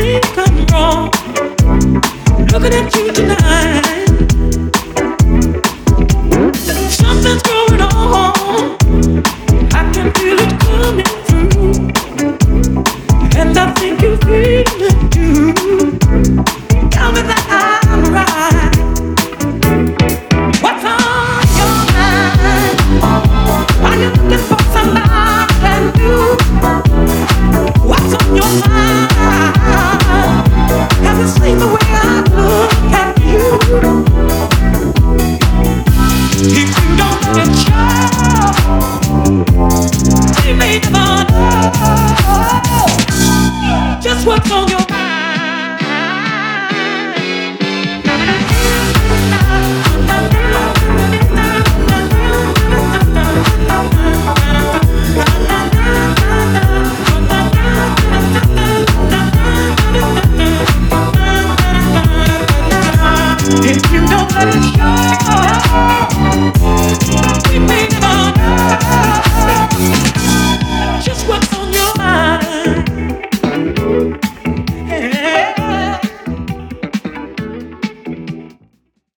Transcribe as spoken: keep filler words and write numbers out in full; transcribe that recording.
dreams come wrong. Looking at you tonight, something's going on. I can feel it coming through, and I think you feel it too. Tell me that I'm right. What's on your mind? Are you looking for somebody new? What's on your mind? Have you seen the way I look at you? If you don't let it show, you may never know just what's on your mind. If you don't let it show.